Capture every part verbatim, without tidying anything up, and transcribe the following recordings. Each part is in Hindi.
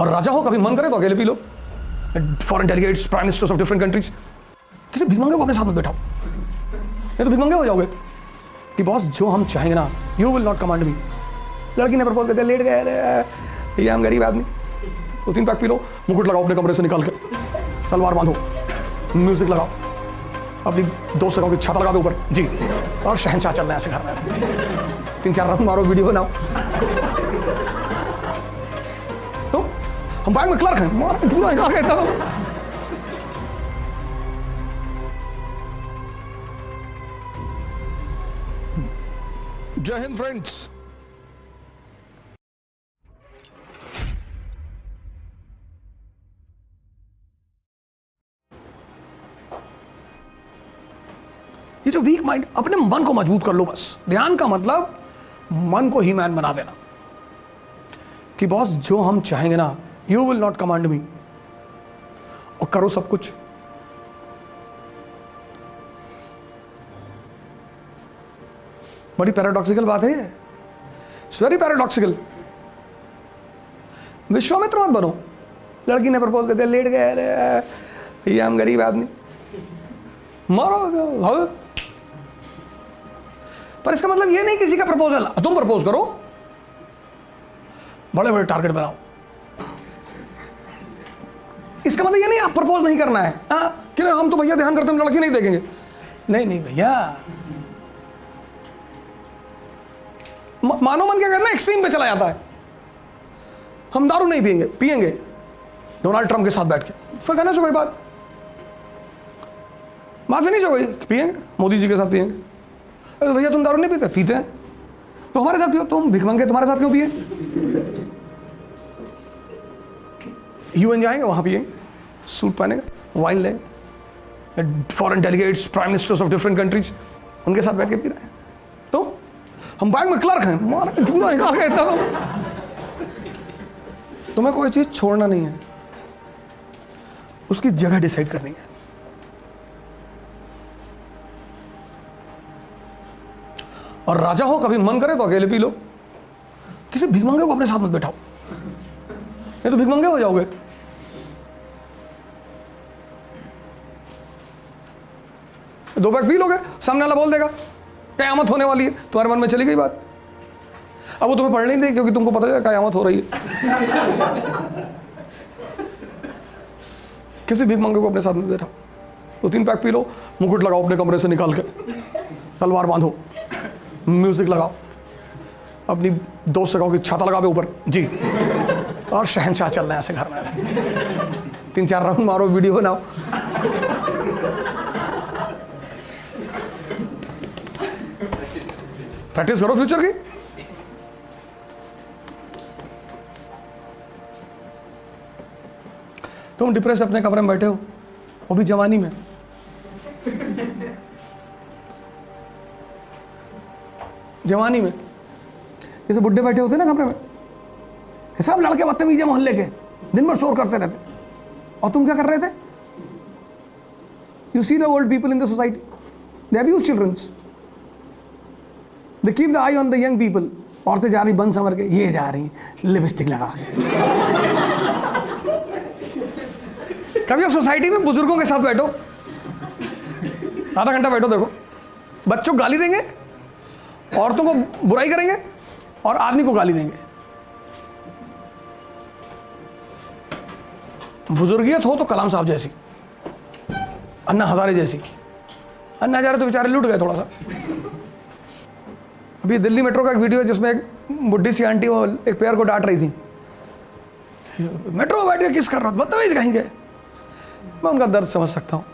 और राजा हो, कभी मन करे तो अकेले भी लो, foreign delegates, prime ministers of different countries, किसी भिखमंगे को अपने साथ में बैठाओ, नहीं तो भिखमंगे हो जाओगे कि बॉस जो हम चाहेंगे ना, you will not command me. लड़की ने प्रपोज कर दिया, लेट गए, भैया हम गरीब आदमी, दो तीन पैक पी लो, मुकुट लगाओ अपने कमरे से निकाल कर, तलवार बांधो, म्यूजिक लगाओ, अपनी दोस्त लगाओ कि छाता लगा दो ऊपर जी, और शहनशाह चल रहे हैं ऐसे घर में, तीन चार राउंड मारो, वीडियो बनाओ। तो हम बैंक में क्लर्क हैं। जय हिंद फ्रेंड्स। ये जो वीक माइंड, अपने मन को मजबूत कर लो बस। ध्यान का मतलब मन को ही मैन बना देना कि बॉस जो हम चाहेंगे ना, you will not command me, और करो सब कुछ। बड़ी पैराडॉक्सिकल बात है, इट्स वेरी पैराडॉक्सिकल। विश्वामित्र मत बनो, लड़की ने प्रपोज कर दिया, लेट गए, अरे भैया हम गरीब आदमी, मारो भाव। पर इसका मतलब ये नहीं किसी का प्रपोजल, तुम प्रपोज करो, बड़े बड़े टारगेट बनाओ। इसका मतलब ये नहीं आप प्रपोज नहीं करना है, हाँ कि हम तो भैया ध्यान करते हैं, लड़की नहीं देखेंगे। नहीं नहीं भैया, मानो मन क्या करना, एक्सट्रीम पे चला जाता है। हम दारू नहीं पिएंगे, पिएंगे डोनाल्ड ट्रम्प के साथ बैठ के, फिर कहना सो कोई बात बात नहीं सो गई, पिएंगे मोदी जी के साथ पिएंगे। अरे भैया तुम दारू नहीं पीते, पीते हैं तो हमारे साथ पियो, तुम भिखमंगे तुम्हारे साथ क्यों पिए। यूएन जाएंगे, वहां पिएंगे, सूट पहनेंगे, वाइन लेंगे, foreign delegates, prime ministers of different countries, उनके साथ बैठ के पी रहे हैं। तो हम बैंक में क्लर्क हैं, मारा झूला निकाल के था। तुम्हें कोई चीज छोड़ना नहीं है, उसकी जगह डिसाइड करनी है। और राजा हो, कभी मन करे तो अकेले पी लो, किसी भिखमंगे को अपने साथ मत बैठाओ, नहीं तो भिखमंगे हो जाओगे। दो बैग पी लोगे, सामने वाला बोल देगा कयामत होने वाली है, तुम्हारे मन में चली गई बात, अब वो तुम्हें पढ़ नहीं देगी क्योंकि तुमको पता है कयामत हो रही है। किसी भिखमंगे को अपने साथ में बैठाओ, दो तीन पैक पी लो, मुकुट लगाओ अपने कमरे से निकाल कर, तलवार बांधो, म्यूजिक लगाओ, अपनी दोस्त से कहो कि छाता लगा दो ऊपर जी, और शहनशाह चल रहे हैं ऐसे घर में, तीन चार राउंड मारो, वीडियो बनाओ। प्रैक्टिस करो फ्यूचर की। तुम डिप्रेस अपने कमरे में बैठे हो, वो भी जवानी में, जवानी में जैसे बुड्ढे बैठे होते ना कमरे में, सब लड़के बदतमीज है मोहल्ले के, दिन भर शोर करते रहते, और तुम क्या कर रहे थे। You see the old people in the society, they abuse childrens, keep the eye on the young people. औरतें जा रही बन संवर के, ये जा रही लिपस्टिक लगा। कभी आप सोसाइटी में बुजुर्गों के साथ बैठो, आधा घंटा बैठो, देखो बच्चों गाली देंगे, औरतों को बुराई करेंगे, और आदमी को गाली देंगे। बुजुर्गियत हो तो कलाम साहब जैसी, अन्ना हजारे जैसी। अन्ना हजारे तो बेचारे लूट गए थोड़ा सा। अभी दिल्ली मेट्रो का एक वीडियो है जिसमें एक बुढ़ी सी आंटी वो एक पेयर को डांट रही थी, मेट्रो में बैठ के किस कर रहा था, बदतमीज कहीं गए। मैं उनका दर्द समझ सकता हूँ,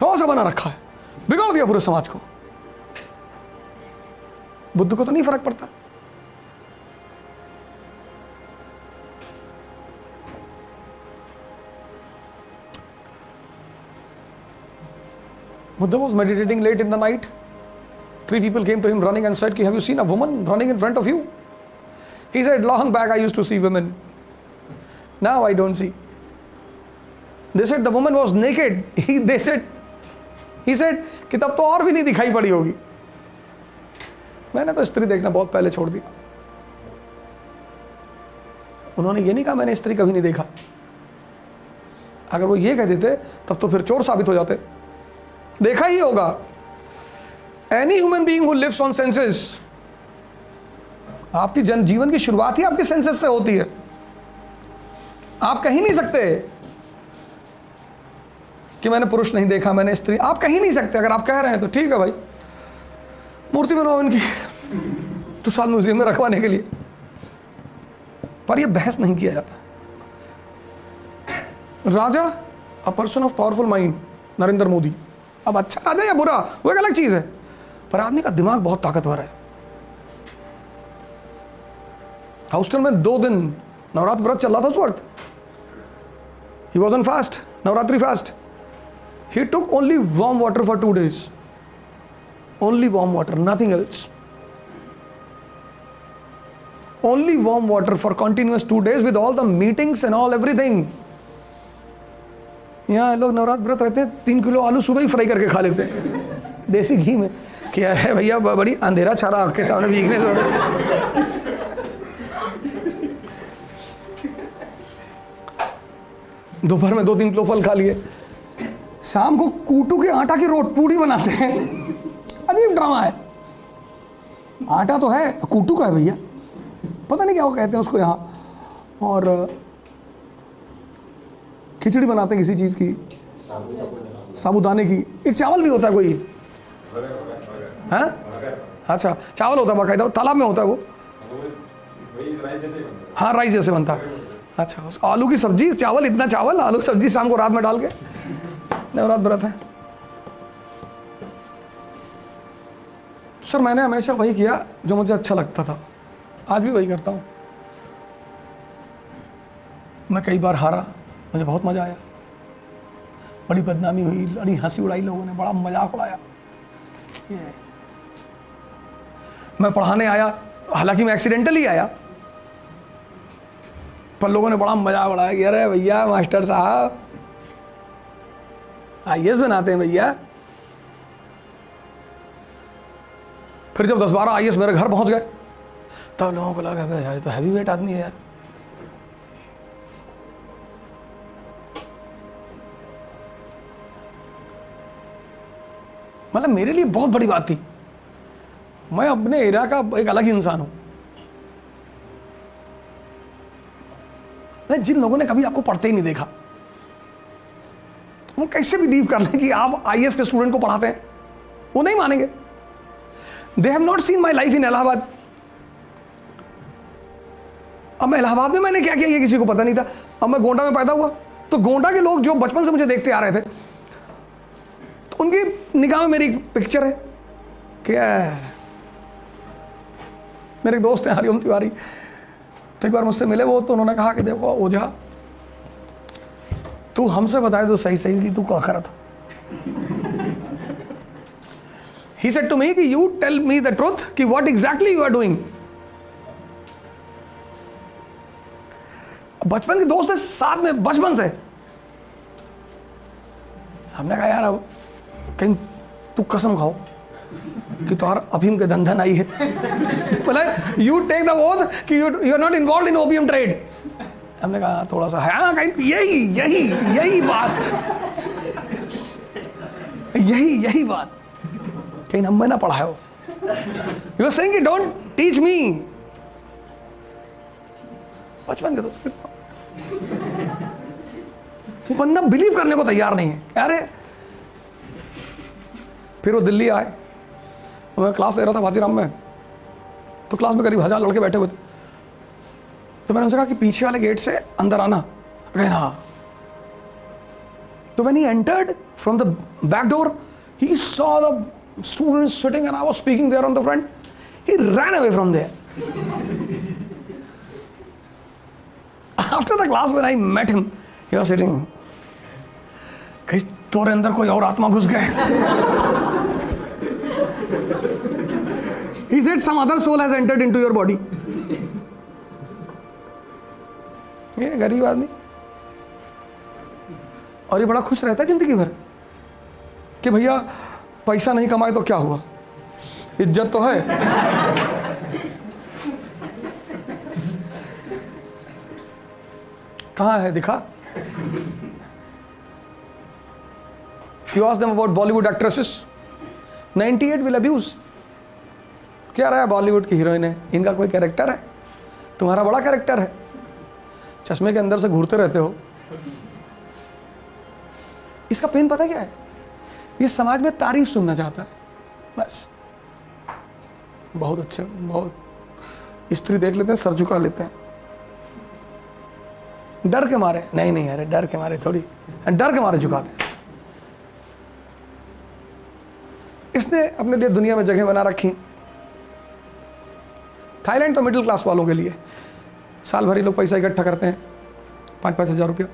बहुत सा बना रखा है, बिगाड़ दिया पूरे समाज को। बुद्ध को तो नहीं फर्क पड़ता, Buddha was meditating late in the night. Three people came to him running and said, "Have you seen a woman running in front of you?" He said, "Long back I used to see women. Now I don't see." They said the woman was naked. He they said, he said, "कि तब तो और भी नहीं दिखाई पड़ी होगी। मैंने तो स्त्री देखना बहुत पहले छोड़ दिया." उन्होंने ये नहीं कहा मैंने स्त्री कभी नहीं देखा। अगर वो ये कह देते तब तो फिर चोर साबित हो जाते। देखा ही होगा, any human being who lives on senses, आपकी जन जीवन की शुरुआत ही आपके सेंसेस से होती है, आप कहीं नहीं सकते कि मैंने पुरुष नहीं देखा मैंने स्त्री, आप कहीं नहीं सकते। अगर आप कह रहे हैं तो ठीक है भाई, मूर्ति बनाओ इनकी तो साल म्यूजियम में रखवाने के लिए, पर यह बहस नहीं किया जाता। राजा, a person of powerful mind, Narendra Modi, अब अच्छा राजा या बुरा वो एक अलग चीज है, पर आदमी का दिमाग बहुत ताकतवर है। हॉस्टल में दो दिन नवरात्र व्रत चल रहा था उस वक्त, he was on fast, Navratri fast, he took only warm water for two days, only warm water, nothing else, only warm water for continuous two days with all the meetings and all everything. यहाँ लोग नवरात्र व्रत रहते हैं, तीन किलो आलू सुबह ही फ्राई करके खा लेते हैं देसी घी में, कि अरे भैया बड़ी अंधेरा छा रहा आपके सामने भीगने लगे। दोपहर में दो तीन किलो फल खा लिए, शाम को कूटू के आटा की रोट पूड़ी बनाते हैं। अजीब ड्रामा है, आटा तो है कूटू का है भैया, पता नहीं क्या वो कहते हैं उसको यहाँ, और खिचड़ी बनाते हैं किसी चीज़ की, साबुदाने की, एक चावल भी होता है कोई, हाँ अच्छा चावल होता है बाकायदा, तालाब में होता है वो, हाँ राइस जैसे बनता है, अच्छा उस आलू की सब्जी, चावल, इतना चावल आलू की सब्जी शाम को रात में डाल के नवरात व्रत है। सर मैंने हमेशा वही किया जो मुझे अच्छा लगता था, आज भी वही करता हूँ। मैं कई बार हारा, मुझे बहुत मज़ा आया, बड़ी बदनामी हुई, बड़ी हंसी उड़ाई लोगों ने, बड़ा मजाक उड़ाया। मैं पढ़ाने आया, हालांकि मैं एक्सीडेंटली आया, पर लोगों ने बड़ा मजाक उड़ाया कि अरे भैया मास्टर साहब आईएएस बनाते हैं भैया। फिर जब दस बारह आईएएस मेरे घर पहुंच गए तब लोगों को लगा भाई यार ये तो हैवी वेट आदमी है यार। मतलब मेरे लिए बहुत बड़ी बात थी, मैं अपने एरिया का एक अलग ही इंसान हूं। जिन लोगों ने कभी आपको पढ़ते ही नहीं देखा वो कैसे बिलीव कर लें कि आप आईएएस के स्टूडेंट को पढ़ाते हैं, वो नहीं मानेंगे। They have not seen my life in Allahabad. अब मैं इलाहाबाद में मैंने क्या किया ये किसी को पता नहीं था। अब मैं गोंडा में पैदा हुआ तो गोंडा के लोग जो बचपन से मुझे देखते आ रहे थे तो उनकी निगाह में मेरी पिक्चर है कि मेरे एक दोस्त हैं हरिओम तिवारी, तो एक बार मुझसे मिले वो, तो उन्होंने कहा कि देखो ओझा तू हमसे बताए तो सही सही कि तू क्या कर रहा था। ही सेड टू मी कि you tell me the truth कि what exactly you are doing. बचपन के दोस्त है साथ में, बचपन से हमने कहा यार अब कहीं तू कसम खाओ कि तो यार अफीम के धंधन आई है, मतलब यू टेक द ओथ कि you you are not involve in opium trade. हमने कहा थोड़ा सा हाँ कहीं यही यही यही बात यही यही बात कहीं हमें ना पढ़ाओ। यू आर सेइंग कि डोंट टीच मी। बचपन के दोस्त तो बंदा बिलीव करने को तैयार नहीं है। अरे फिर वो दिल्ली आए, मैं क्लास ले रहा था वाजीराम में, तो क्लास में करीब हजार लड़के बैठे हुए थे, तो मैंने उनसे कहा कि पीछे वाले गेट से अंदर आना, कहे ना। तो when he entered from the back door he saw the students sitting and I was speaking there on the front, he ran away from there. After the class when I met him, he was sitting. कहीं तोरे अंदर कोई और आत्मा घुस गए। He said some other soul has entered into your body. ये गरीब आदमी, और ये बड़ा खुश रहता है जिंदगी भर कि भैया पैसा नहीं कमाए तो क्या हुआ, इज्जत तो है। कहाँ है दिखा? You ask them about Bollywood actresses. ninety-eight will abuse. क्या रहा है बॉलीवुड की हीरोइन है, इनका कोई कैरेक्टर है? तुम्हारा बड़ा कैरेक्टर है, चश्मे के अंदर से घूरते रहते हो। इसका पेन पता क्या है? ये समाज में तारीफ सुनना चाहता है, बस। बहुत अच्छे, बहुत स्त्री देख लेते हैं सर झुका लेते हैं, डर के मारे नहीं नहीं अरे डर के मारे थोड़ी, डर के मारे झुकाते हैं। इसने अपने लिए दुनिया में जगह बना रखी। थाईलैंड तो मिडिल क्लास वालों के लिए, साल भर ही लोग पैसा इकट्ठा करते हैं, पाँच पाँच हजार रुपया।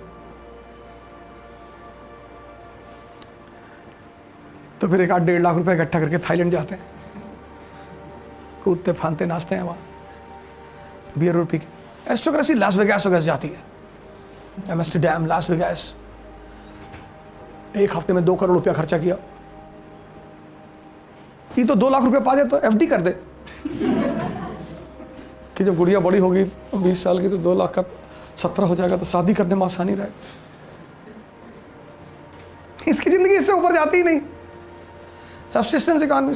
तो फिर एक आठ डेढ़ लाख रुपया इकट्ठा करके थाईलैंड जाते हैं, कूदते फांते नाचते हैं वहाँ, बियर और पी के। एस्ट्रोक्रेसी लास वेगास वेगास जाती है, एम्स्टर्डम लास वेगास। एक हफ्ते में दो करोड़ रुपया खर्चा किया। ये तो दो लाख रुपया पा जाए तो एफडी कर दे कि जब गुड़िया बड़ी होगी बीस साल की तो दो लाख का सत्रह हो जाएगा तो शादी करने में आसानी रहे। इसकी जिंदगी इससे ऊपर जाती ही नहीं। Subsistence economy